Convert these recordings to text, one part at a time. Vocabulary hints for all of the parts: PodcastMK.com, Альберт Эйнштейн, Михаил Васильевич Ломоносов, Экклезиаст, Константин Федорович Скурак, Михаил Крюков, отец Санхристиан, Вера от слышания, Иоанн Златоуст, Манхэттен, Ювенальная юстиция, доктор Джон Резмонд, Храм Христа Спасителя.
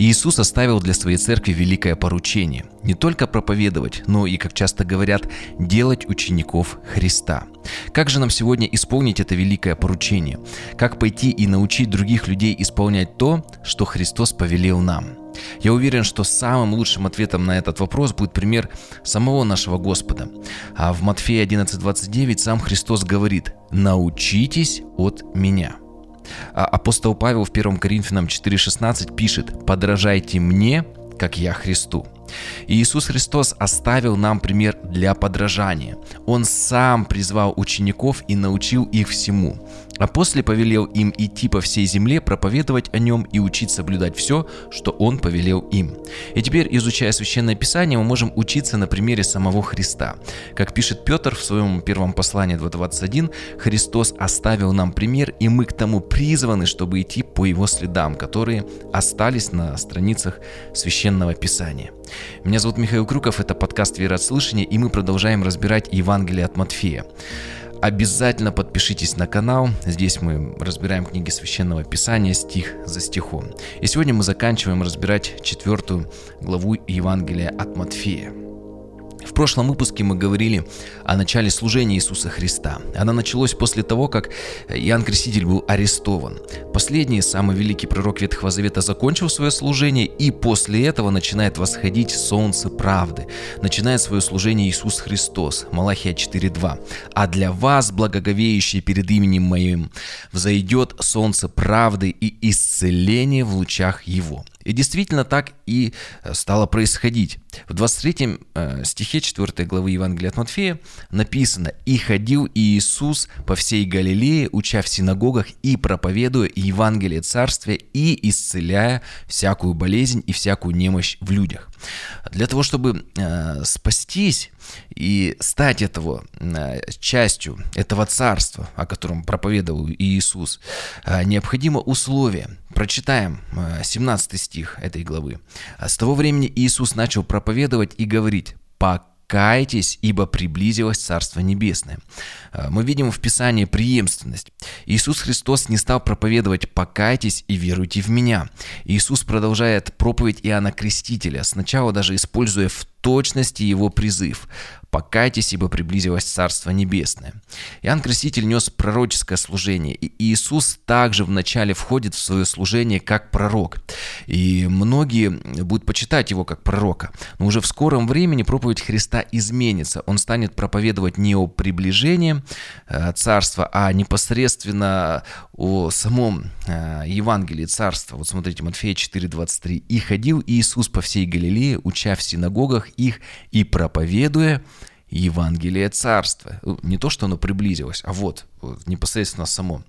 Иисус оставил для своей церкви великое поручение – не только проповедовать, но и, как часто говорят, делать учеников Христа. Как же нам сегодня исполнить это великое поручение? Как пойти и научить других людей исполнять то, что Христос повелел нам? Я уверен, что самым лучшим ответом на этот вопрос будет пример самого нашего Господа. А в Матфея 11:29 сам Христос говорит: «Научитесь от меня». А апостол Павел в 1 Коринфянам 4:16 пишет: «Подражайте мне, как я Христу». И Иисус Христос оставил нам пример для подражания. Он сам призвал учеников и научил их всему, а после повелел им идти по всей земле, проповедовать о нем и учить соблюдать все, что он повелел им. И теперь, изучая Священное Писание, мы можем учиться на примере самого Христа. Как пишет Петр в своем первом послании 2:21, Христос оставил нам пример, и мы к тому призваны, чтобы идти по его следам, которые остались на страницах Священного Писания. Меня зовут Михаил Крюков, это подкаст «Вера от слышания», и мы продолжаем разбирать Евангелие от Матфея. Обязательно подпишитесь на канал, здесь мы разбираем книги Священного Писания стих за стихом. И сегодня мы заканчиваем разбирать 4 главу Евангелия от Матфея. В прошлом выпуске мы говорили о начале служения Иисуса Христа. Оно началось после того, как Иоанн Креститель был арестован. Последний, самый великий пророк Ветхого Завета, закончил свое служение, и после этого начинает восходить солнце правды. Начинает свое служение Иисус Христос. Малахия 4:2. «А для вас, благоговеющие перед именем Моим, взойдет солнце правды и исцеление в лучах Его». И действительно так и стало происходить. В 23 стихе 4 главы Евангелия от Матфея написано: «И ходил Иисус по всей Галилее, уча в синагогах и проповедуя Евангелие Царствия и исцеляя всякую болезнь и всякую немощь в людях». Для того, чтобы спастись и стать частью этого царства, о котором проповедовал Иисус, необходимо условие. Прочитаем 17 стих этой главы. «С того времени Иисус начал проповедовать и говорить: покайтесь, ибо приблизилось Царство Небесное». Мы видим в Писании преемственность. Иисус Христос не стал проповедовать «покайтесь и веруйте в меня». Иисус продолжает проповедь Иоанна Крестителя, сначала даже используя в точности его призыв: «Покайтесь, ибо приблизилось Царство Небесное». Иоанн Креститель нес пророческое служение, и Иисус также вначале входит в свое служение как пророк. И многие будут почитать его как пророка. Но уже в скором времени проповедь Христа изменится. Он станет проповедовать не о приближении Царства, а непосредственно о самом Евангелии Царства. Вот смотрите, Матфея 4:23. «И ходил Иисус по всей Галилее, уча в синагогах их и проповедуя Евангелие Царства». Не то, что оно приблизилось, а вот непосредственно само.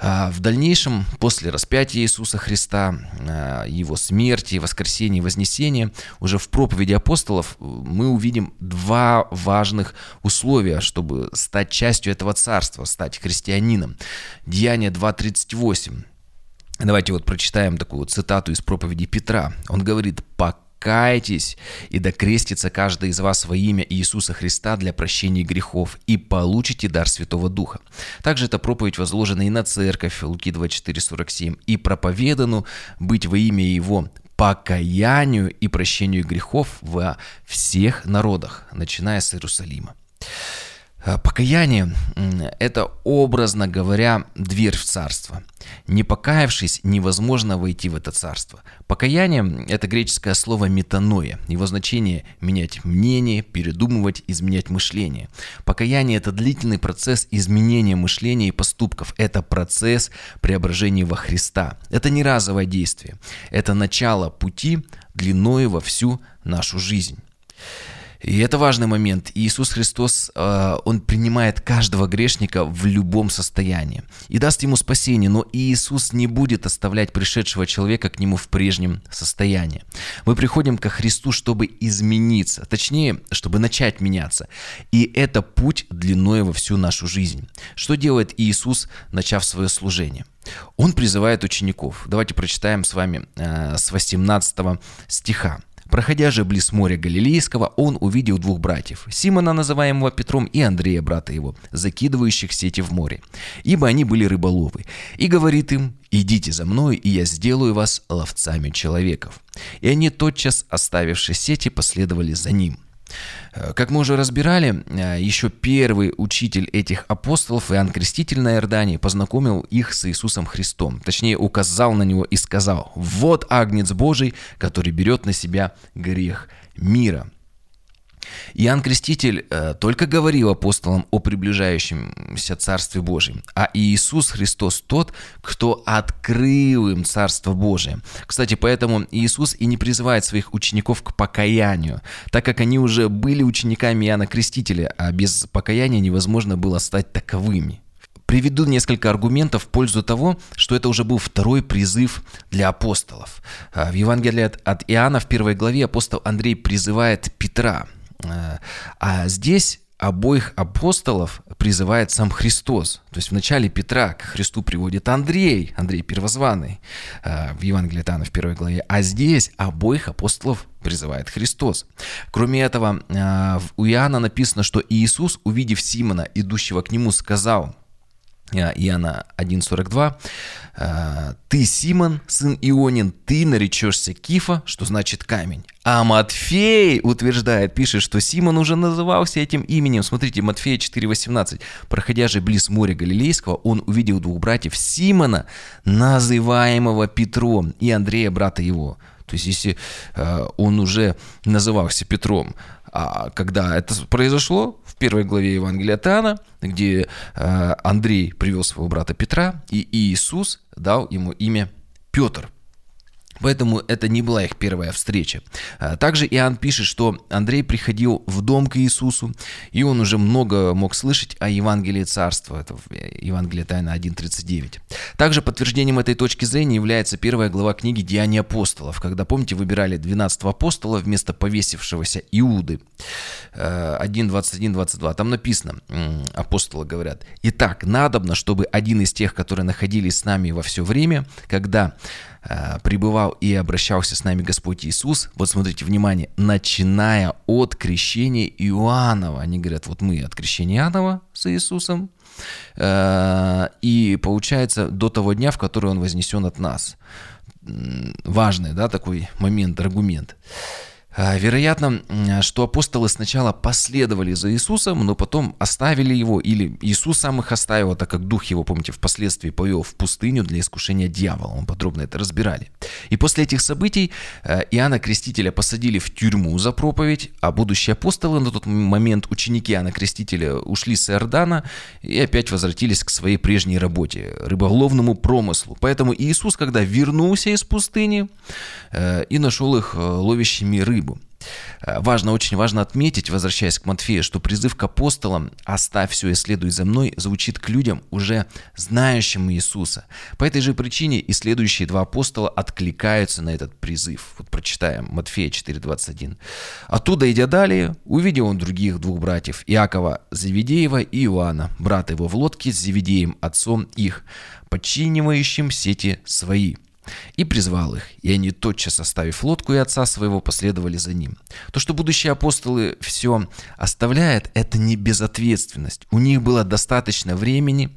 В дальнейшем, после распятия Иисуса Христа, Его смерти, воскресения и вознесения, уже в проповеди апостолов мы увидим два важных условия, чтобы стать частью этого царства, стать христианином. Деяния 2:38. Давайте прочитаем такую цитату из проповеди Петра. Он говорит: «Покайтесь, и да крестится каждый из вас во имя Иисуса Христа для прощения грехов, и получите дар Святого Духа». Также эта проповедь возложена и на церковь, Луки 24:47, «и проповедану быть во имя Его покаянию и прощению грехов во всех народах, начиная с Иерусалима». Покаяние – это, образно говоря, дверь в царство. Не покаявшись, невозможно войти в это царство. Покаяние – это греческое слово метаноя. Его значение – менять мнение, передумывать, изменять мышление. Покаяние – это длительный процесс изменения мышления и поступков. Это процесс преображения во Христа. Это не разовое действие. Это начало пути длиною во всю нашу жизнь. И это важный момент. Иисус Христос, Он принимает каждого грешника в любом состоянии и даст ему спасение, но Иисус не будет оставлять пришедшего человека к нему в прежнем состоянии. Мы приходим ко Христу, чтобы измениться, точнее, чтобы начать меняться. И это путь длиной во всю нашу жизнь. Что делает Иисус, начав свое служение? Он призывает учеников. Давайте прочитаем с вами с 18 стиха. Проходя же близ моря Галилейского, он увидел двух братьев, Симона, называемого Петром, и Андрея, брата его, закидывающих сети в море, ибо они были рыболовы. И говорит им: «Идите за мной, и я сделаю вас ловцами человеков». И они, тотчас оставивши сети, последовали за ним. Как мы уже разбирали, еще первый учитель этих апостолов, Иоанн Креститель на Иордане, познакомил их с Иисусом Христом, точнее указал на него и сказал: «Вот Агнец Божий, который берет на себя грех мира». Иоанн Креститель только говорил апостолам о приближающемся Царстве Божьем, а Иисус Христос тот, кто открыл им Царство Божие. Кстати, поэтому Иисус и не призывает своих учеников к покаянию, так как они уже были учениками Иоанна Крестителя, а без покаяния невозможно было стать таковыми. Приведу несколько аргументов в пользу того, что это уже был второй призыв для апостолов. В Евангелии от Иоанна в 1 главе апостол Андрей призывает Петра, а здесь обоих апостолов призывает сам Христос. То есть вначале Петра к Христу приводит Андрей Первозванный в Евангелии от Иоанна в 1 главе, а здесь обоих апостолов призывает Христос. Кроме этого, у Иоанна написано, что Иисус, увидев Симона, идущего к нему, сказал, Иоанна 1,42, «Ты, Симон, сын Ионин, ты наречешься Кифа, что значит камень». А Матфей пишет, что Симон уже назывался этим именем. Смотрите, Матфея 4,18. «Проходя же близ моря Галилейского, он увидел двух братьев Симона, называемого Петром, и Андрея, брата его». То есть, если он уже назывался Петром, а когда это произошло, в первой главе Евангелия от Иоанна, где Андрей привел своего брата Петра, и Иисус дал ему имя Петр. Поэтому это не была их первая встреча. Также Иоанн пишет, что Андрей приходил в дом к Иисусу, и он уже много мог слышать о Евангелии Царства, это Евангелие от Иоанна 1.39. Также подтверждением этой точки зрения является первая глава книги «Деяния апостолов», когда, помните, выбирали 12 апостола вместо повесившегося Иуды. 1.21-22. Там написано, апостолы говорят: «Итак, надобно, чтобы один из тех, которые находились с нами во все время, когда пребывал и обращался с нами Господь Иисус», вот смотрите, внимание, «начиная от крещения Иоаннова». Они говорят: вот мы от крещения Иоаннова с Иисусом, и получается до того дня, в который он вознесен от нас. Важный, да, такой момент, аргумент. Вероятно, что апостолы сначала последовали за Иисусом, но потом оставили его, или Иисус сам их оставил, так как дух его, помните, впоследствии повел в пустыню для искушения дьявола. Мы подробно это разбирали. И после этих событий Иоанна Крестителя посадили в тюрьму за проповедь, а будущие апостолы, на тот момент ученики Иоанна Крестителя, ушли с Иордана и опять возвратились к своей прежней работе, рыболовному промыслу. Поэтому Иисус, когда вернулся из пустыни, и нашел их ловящими рыб. Очень важно отметить, возвращаясь к Матфею, что призыв к апостолам «Оставь все и следуй за мной» звучит к людям, уже знающим Иисуса. По этой же причине и следующие два апостола откликаются на этот призыв. Вот прочитаем Матфея 4,21. «Оттуда, идя далее, увидел он других двух братьев, Иакова Зеведеева и Иоанна, брата его в лодке с Зеведеем, отцом их, подчинивающим сети свои. И призвал их, и они, тотчас оставив лодку и отца своего, последовали за ним». То, что будущие апостолы все оставляют, это не безответственность. У них было достаточно времени,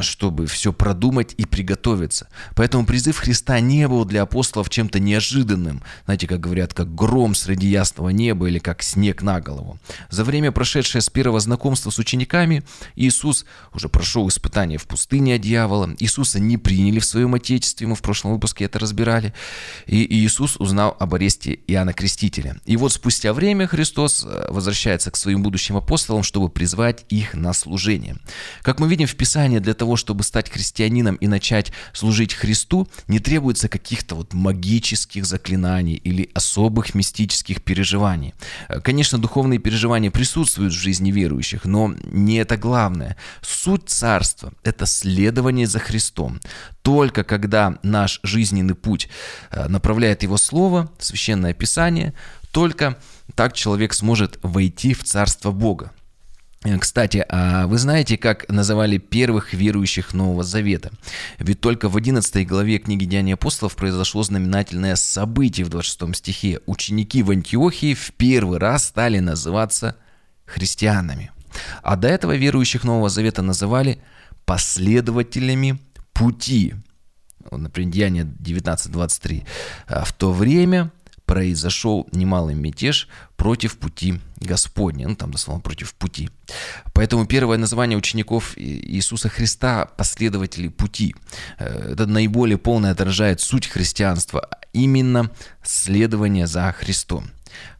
чтобы все продумать и приготовиться. Поэтому призыв Христа не был для апостолов чем-то неожиданным. Знаете, как говорят, как гром среди ясного неба или как снег на голову. За время, прошедшее с первого знакомства с учениками, Иисус уже прошел испытание в пустыне от дьявола. Иисуса не приняли в своем отечестве, мы в прошлом выпуске это разбирали, и Иисус узнал об аресте Иоанна Крестителя. И вот спустя время Христос возвращается к своим будущим апостолам, чтобы призвать их на служение. Как мы видим в Писании, для того, чтобы стать христианином и начать служить Христу, не требуется каких-то магических заклинаний или особых мистических переживаний. Конечно, духовные переживания присутствуют в жизни верующих, но не это главное. Суть Царства – это следование за Христом. Только когда наш жизненный путь направляет его Слово, Священное Писание, только так человек сможет войти в Царство Бога. Кстати, а вы знаете, как называли первых верующих Нового Завета? Ведь только в 11 главе книги «Деяний апостолов» произошло знаменательное событие в 26 стихе. Ученики в Антиохии в первый раз стали называться христианами. А до этого верующих Нового Завета называли последователями пути. Вот, например, Деяния 19:23. В то время произошел немалый мятеж против пути Господня. Ну, там дословно против пути. Поэтому первое название учеников Иисуса Христа – последователи пути. Это наиболее полно отражает суть христианства, а именно следование за Христом.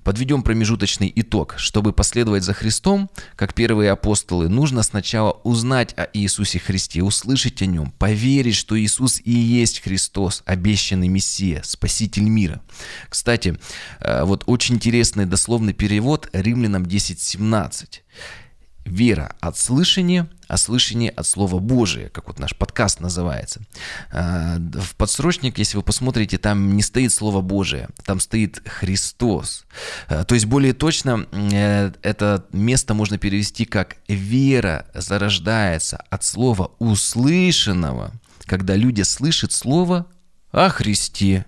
Подведем промежуточный итог. Чтобы последовать за Христом, как первые апостолы, нужно сначала узнать о Иисусе Христе, услышать о Нем, поверить, что Иисус и есть Христос, обещанный Мессия, Спаситель мира. Кстати, вот очень интересный дословный перевод Римлянам 10:17. Вера от слышания, а слышание от Слова Божия, как вот наш подкаст называется. В подсрочник, если вы посмотрите, там не стоит Слово Божие, там стоит Христос. То есть более точно это место можно перевести как «вера зарождается от слова услышанного», когда люди слышат слово о Христе.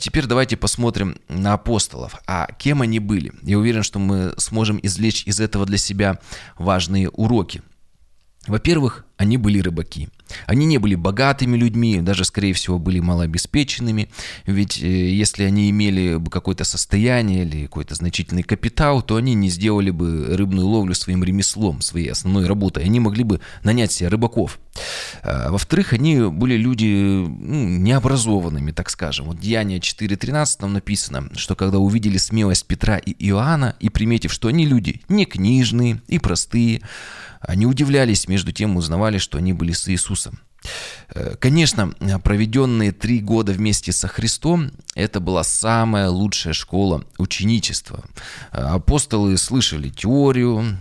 Теперь давайте посмотрим на апостолов, а кем они были. Я уверен, что мы сможем извлечь из этого для себя важные уроки. Во-первых, они были рыбаки. Они не были богатыми людьми, даже, скорее всего, были малообеспеченными. Ведь если они имели бы какое-то состояние или какой-то значительный капитал, то они не сделали бы рыбную ловлю своим ремеслом, своей основной работой. Они могли бы нанять себе рыбаков. Во-вторых, они были люди необразованными, так скажем. Вот Деяния 4:13 там написано, что когда увидели смелость Петра и Иоанна, и приметив, что они люди не книжные и простые, они удивлялись, между тем узнавали, что они были с Иисусом. Конечно, проведенные 3 года вместе со Христом – это была самая лучшая школа ученичества. Апостолы слышали теорию,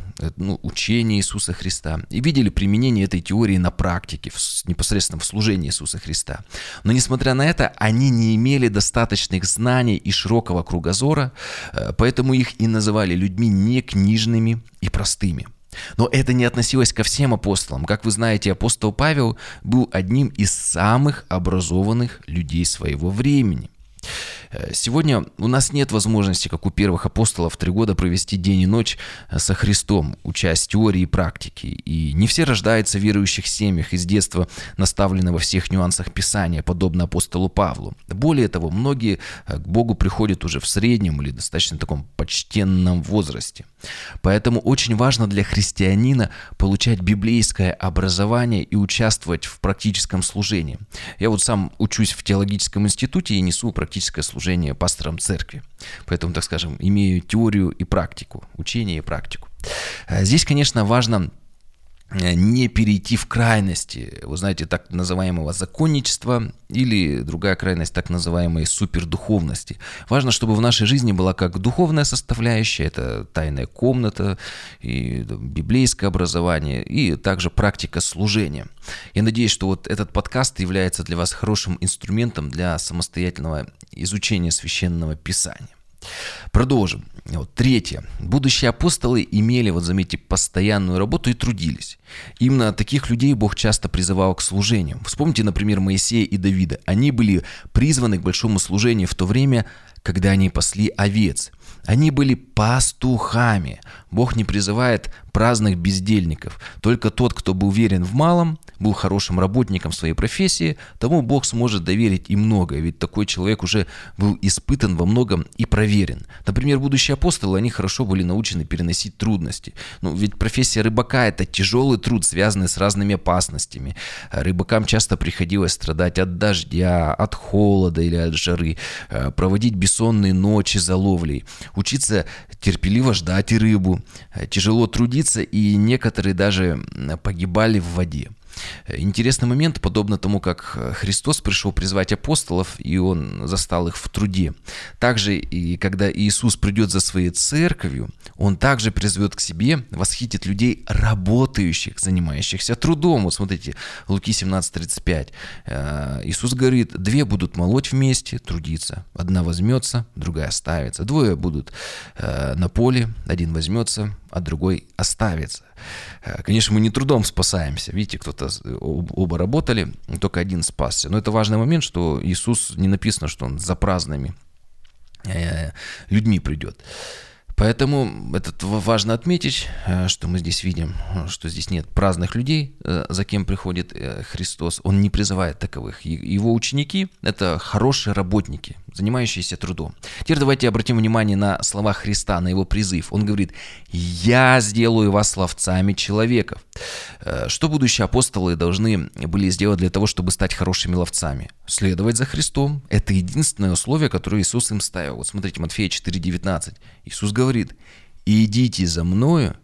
учение Иисуса Христа и видели применение этой теории на практике, непосредственно в служении Иисуса Христа. Но, несмотря на это, они не имели достаточных знаний и широкого кругозора, поэтому их и называли людьми некнижными и простыми. Но это не относилось ко всем апостолам. Как вы знаете, апостол Павел был одним из самых образованных людей своего времени. Сегодня у нас нет возможности, как у первых апостолов, 3 года провести день и ночь со Христом, учась теории и практике. И не все рождаются в верующих семьях и с детства наставлены во всех нюансах Писания, подобно апостолу Павлу. Более того, многие к Богу приходят уже в среднем или достаточно таком почтенном возрасте. Поэтому очень важно для христианина получать библейское образование и участвовать в практическом служении. Я вот сам учусь в теологическом институте и несу практическое служение пастором церкви. Поэтому, так скажем, имею теорию и практику, учение и практику. Здесь, конечно, важно не перейти в крайности, вы знаете, так называемого законничества или другая крайность так называемой супердуховности. Важно, чтобы в нашей жизни была как духовная составляющая, это тайная комната, и библейское образование, и также практика служения. Я надеюсь, что вот этот подкаст является для вас хорошим инструментом для самостоятельного изучения Священного Писания. Продолжим. Вот, 3. Будущие апостолы имели, вот заметьте, постоянную работу и трудились. Именно таких людей Бог часто призывал к служению. Вспомните, например, Моисея и Давида. Они были призваны к большому служению в то время, когда они пасли овец. Они были пастухами. Бог не призывает праздных бездельников. Только тот, кто был верен в малом, был хорошим работником своей профессии, тому Бог сможет доверить и многое, ведь такой человек уже был испытан во многом и проверен. Например, будущие апостолы, они хорошо были научены переносить трудности. Ведь профессия рыбака – это тяжелый труд, связанный с разными опасностями. Рыбакам часто приходилось страдать от дождя, от холода или от жары, проводить бессонные ночи за ловлей, учиться терпеливо ждать рыбу, тяжело трудиться, и некоторые даже погибали в воде. Интересный момент, подобно тому, как Христос пришел призвать апостолов, и Он застал их в труде. Также, и когда Иисус придет за своей церковью, Он также призовет к себе, восхитит людей, работающих, занимающихся трудом. Вот смотрите, Луки 17:35. Иисус говорит: 2 будут молоть вместе, трудиться. 1 возьмется, другая оставится. 2 будут на поле, 1 возьмется, а другой оставится. Конечно, мы не трудом спасаемся. Видите, кто-то оба работали, только один спасся. Но это важный момент, что Иисус, не написано, что Он за праздными людьми придет. Поэтому это важно отметить, что мы здесь видим, что здесь нет праздных людей, за кем приходит Христос. Он не призывает таковых. Его ученики – это хорошие работники, занимающиеся трудом. Теперь давайте обратим внимание на слова Христа, на его призыв. Он говорит: «Я сделаю вас ловцами человеков». Что будущие апостолы должны были сделать для того, чтобы стать хорошими ловцами? Следовать за Христом. Это единственное условие, которое Иисус им ставил. Вот смотрите, Матфея 4:19. Иисус говорит: «Идите за Мною,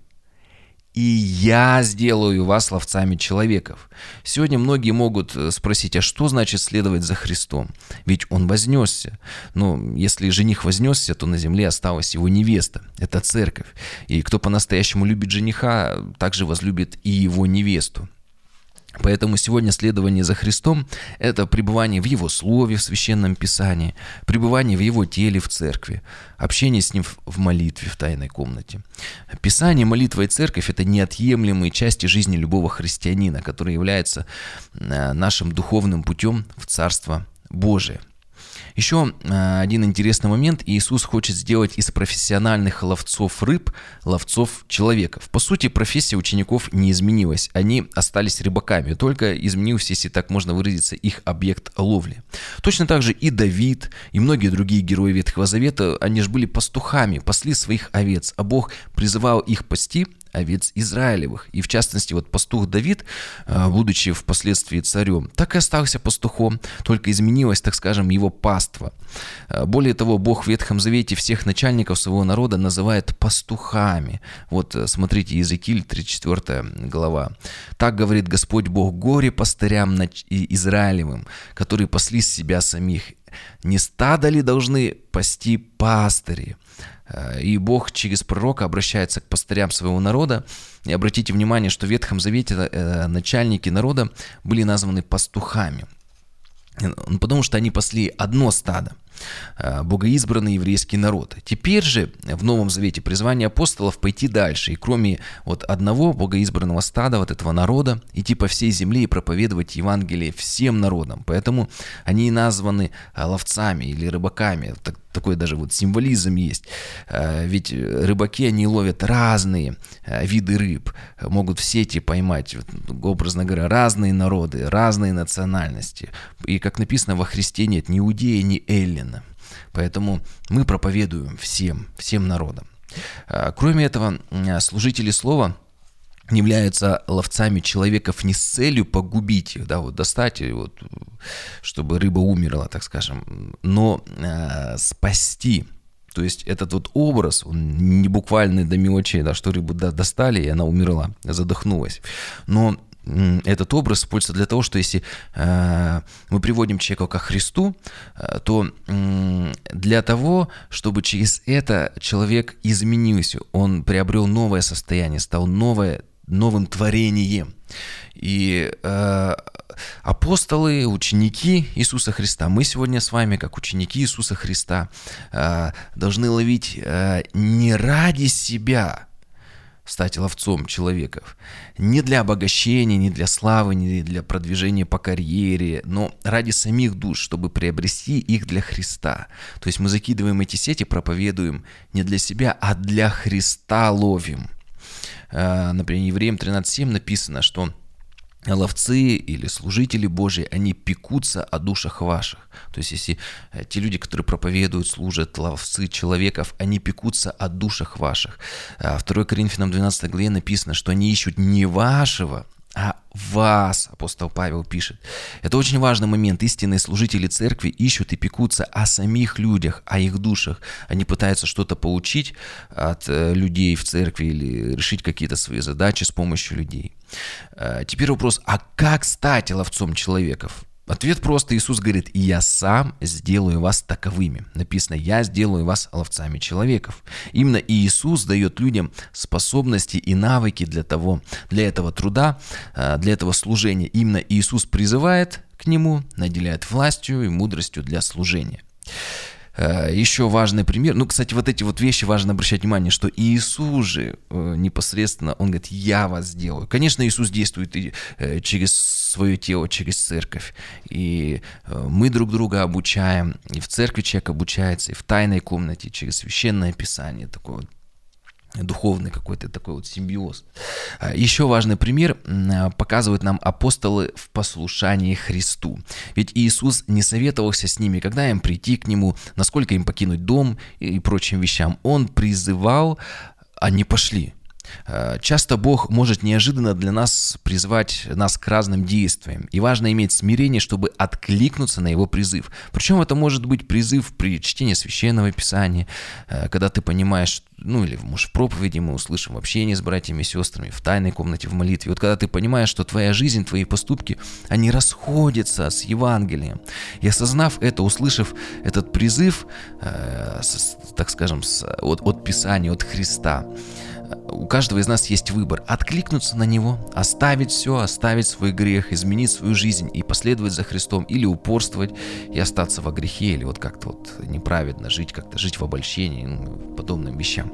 и Я сделаю вас ловцами человеков». Сегодня многие могут спросить, а что значит следовать за Христом? Ведь Он вознесся. Но если жених вознесся, то на земле осталась его невеста. Это церковь. И кто по-настоящему любит жениха, также возлюбит и его невесту. Поэтому сегодня следование за Христом – это пребывание в Его Слове, в Священном Писании, пребывание в Его теле, в церкви, общение с Ним в молитве, в тайной комнате. Писание, молитва и церковь – это неотъемлемые части жизни любого христианина, который является нашим духовным путем в Царство Божие. Еще один интересный момент. Иисус хочет сделать из профессиональных ловцов рыб ловцов человеков. По сути, профессия учеников не изменилась. Они остались рыбаками, только изменился, если так можно выразиться, их объект ловли. Точно так же и Давид, и многие другие герои Ветхого Завета, они же были пастухами, пасли своих овец, а Бог призывал их пасти овец Израилевых. И в частности, вот пастух Давид, будучи впоследствии царем, так и остался пастухом, только изменилось, так скажем, его паство. Более того, Бог в Ветхом Завете всех начальников своего народа называет пастухами. Вот смотрите, Иезекииль 34 глава. «Так говорит Господь Бог: горе пастырям Израилевым, которые пасли себя самих. Не стадо ли должны пасти пастыри?» И Бог через пророка обращается к пастырям своего народа. И обратите внимание, что в Ветхом Завете начальники народа были названы пастухами, потому что они пасли одно стадо, богоизбранный еврейский народ. Теперь же в Новом Завете призвание апостолов пойти дальше и кроме вот одного богоизбранного стада, вот этого народа, идти по всей земле и проповедовать Евангелие всем народам. Поэтому они и названы ловцами или рыбаками. Такой даже вот символизм есть. Ведь рыбаки, они ловят разные виды рыб, могут в сети поймать, образно говоря, разные народы, разные национальности. И как написано, во Христе нет ни иудея, ни эллина. Поэтому мы проповедуем всем народам. Кроме этого, служители слова являются ловцами человеков не с целью погубить их, да, вот достать, вот, чтобы рыба умерла, так скажем, но спасти. То есть этот вот образ, он не буквальный до мелочей, да, что рыбу достали, и она умерла, задохнулась. Но этот образ используется для того, что если мы приводим человека ко Христу, то для того, чтобы через это человек изменился, он приобрел новое состояние, стал новым творением. И апостолы, ученики Иисуса Христа, мы сегодня с вами, как ученики Иисуса Христа, должны ловить не ради себя, стать ловцом человеков. Не для обогащения, не для славы, не для продвижения по карьере, но ради самих душ, чтобы приобрести их для Христа. То есть мы закидываем эти сети, проповедуем не для себя, а для Христа ловим. Например, Евреям 13:7 написано, что ловцы или служители Божии, они пекутся о душах ваших. То есть если те люди, которые проповедуют, служат, ловцы человеков, они пекутся о душах ваших. 2 Коринфянам 12 главе написано, что они ищут не вашего, а вас, апостол Павел пишет. Это очень важный момент. Истинные служители церкви ищут и пекутся о самих людях, о их душах. Они пытаются что-то получить от людей в церкви или решить какие-то свои задачи с помощью людей. Теперь вопрос, а как стать ловцом человеков? Ответ просто. Иисус говорит: «И Я Сам сделаю вас таковыми». Написано: «Я сделаю вас ловцами человеков». Именно Иисус дает людям способности и навыки для этого труда, для этого служения. Именно Иисус призывает к нему, наделяет властью и мудростью для служения. Еще важный пример, ну, кстати, вот эти вот вещи важно обращать внимание, что Иисус же непосредственно, он говорит, я вас сделаю. Конечно, Иисус действует и через свое тело, через церковь, и мы друг друга обучаем, и в церкви человек обучается, и в тайной комнате, через священное писание, такое вот духовный какой-то такой вот симбиоз. Еще важный пример показывают нам апостолы в послушании Христу. Ведь Иисус не советовался с ними, когда им прийти к Нему, насколько им покинуть дом и прочим вещам. Он призывал, они пошли. Часто Бог может неожиданно для нас призвать нас к разным действиям. И важно иметь смирение, чтобы откликнуться на Его призыв. Причем это может быть призыв при чтении Священного Писания, когда ты понимаешь, ну или в проповеди мы услышим, в общении с братьями и сестрами, в тайной комнате, в молитве. Вот когда ты понимаешь, что твоя жизнь, твои поступки, они расходятся с Евангелием. И осознав это, услышав этот призыв, так скажем, от Писания, от Христа, у каждого из нас есть выбор: откликнуться на него, оставить все, оставить свой грех, изменить свою жизнь и последовать за Христом, или упорствовать и остаться во грехе, или вот как-то вот неправедно жить, как-то жить в обольщении, ну, подобным вещам.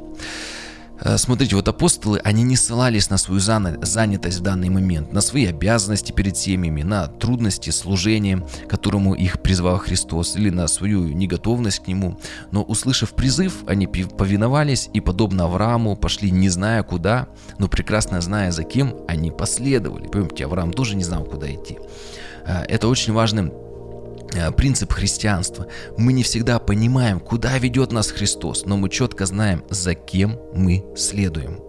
Смотрите, вот апостолы, они не ссылались на свою занятость в данный момент, на свои обязанности перед семьями, на трудности служения, которому их призвал Христос, или на свою неготовность к Нему. Но, услышав призыв, они повиновались и, подобно Аврааму, пошли, не зная куда, но прекрасно зная, за кем они последовали. Помните, Авраам тоже не знал, куда идти. Это очень важный принцип христианства. Мы не всегда понимаем, куда ведет нас Христос, но мы четко знаем, за кем мы следуем.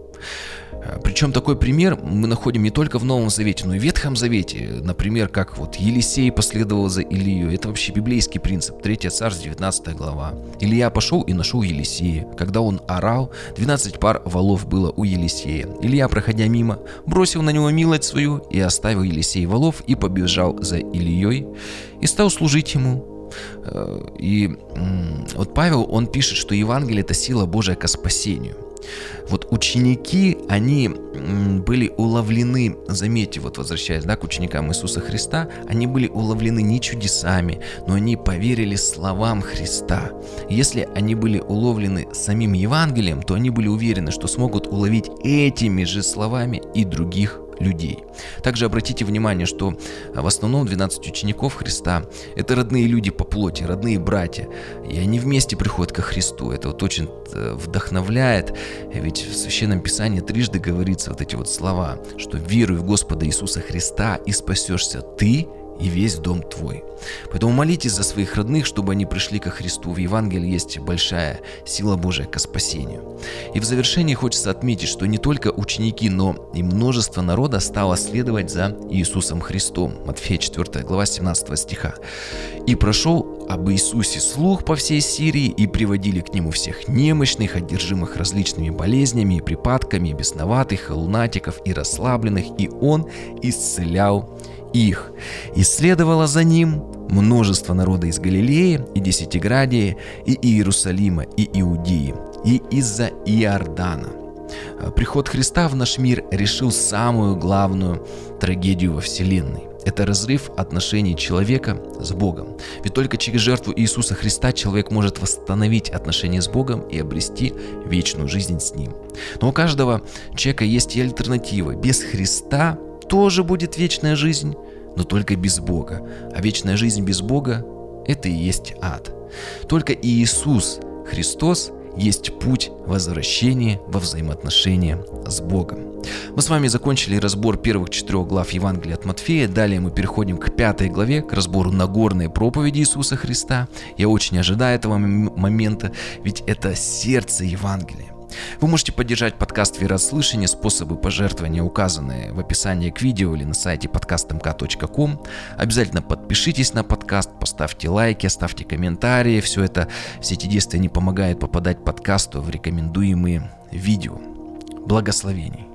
Причем такой пример мы находим не только в Новом Завете, но и в Ветхом Завете. Например, как вот Елисей последовал за Илией. Это вообще библейский принцип. 3 Царств, 19 глава. Илия пошел и нашел Елисея. Когда он орал, 12 пар волов было у Елисея. Илия, проходя мимо, бросил на него милость свою и оставил Елисей волов и побежал за Илией и стал служить ему. И вот Павел, он пишет, что Евангелие – это сила Божия ко спасению. Вот ученики, они были уловлены, заметьте, вот возвращаясь, да, к ученикам Иисуса Христа, они были уловлены не чудесами, но они поверили словам Христа. Если они были уловлены самим Евангелием, то они были уверены, что смогут уловить этими же словами и других людей. Также обратите внимание, что в основном 12 учеников Христа – это родные люди по плоти, родные братья, и они вместе приходят ко Христу. Это вот очень вдохновляет, ведь в Священном Писании трижды говорится вот эти вот слова, что «веруй в Господа Иисуса Христа, и спасешься ты и весь дом твой». Поэтому молитесь за своих родных, чтобы они пришли ко Христу. В Евангелии есть большая сила Божия ко спасению. И в завершении хочется отметить, что не только ученики, но и множество народа стало следовать за Иисусом Христом. Матфея 4 глава 17 стиха. «И прошел об Иисусе слух по всей Сирии, и приводили к Нему всех немощных, одержимых различными болезнями и припадками, и бесноватых, и лунатиков, и расслабленных, и Он исцелял их. И следовало за Ним множество народа из Галилеи, и Десятиградия, и Иерусалима, и Иудеи, и из-за Иордана». Приход Христа в наш мир решил самую главную трагедию во Вселенной. Это разрыв отношений человека с Богом. Ведь только через жертву Иисуса Христа человек может восстановить отношения с Богом и обрести вечную жизнь с Ним. Но у каждого человека есть и альтернатива. Без Христа тоже будет вечная жизнь, но только без Бога. А вечная жизнь без Бога – это и есть ад. Только Иисус Христос есть путь возвращения во взаимоотношения с Богом. Мы с вами закончили разбор первых 4 глав Евангелия от Матфея. Далее мы переходим к 5 главе, к разбору Нагорной проповеди Иисуса Христа. Я очень ожидаю этого момента, ведь это сердце Евангелия. Вы можете поддержать подкаст «Вера от слышания». Способы пожертвования указаны в описании к видео или на сайте PodcastMK.com. Обязательно подпишитесь на подкаст, поставьте лайки, оставьте комментарии. Все эти действия не помогают попадать подкасту в рекомендуемые видео. Благословений!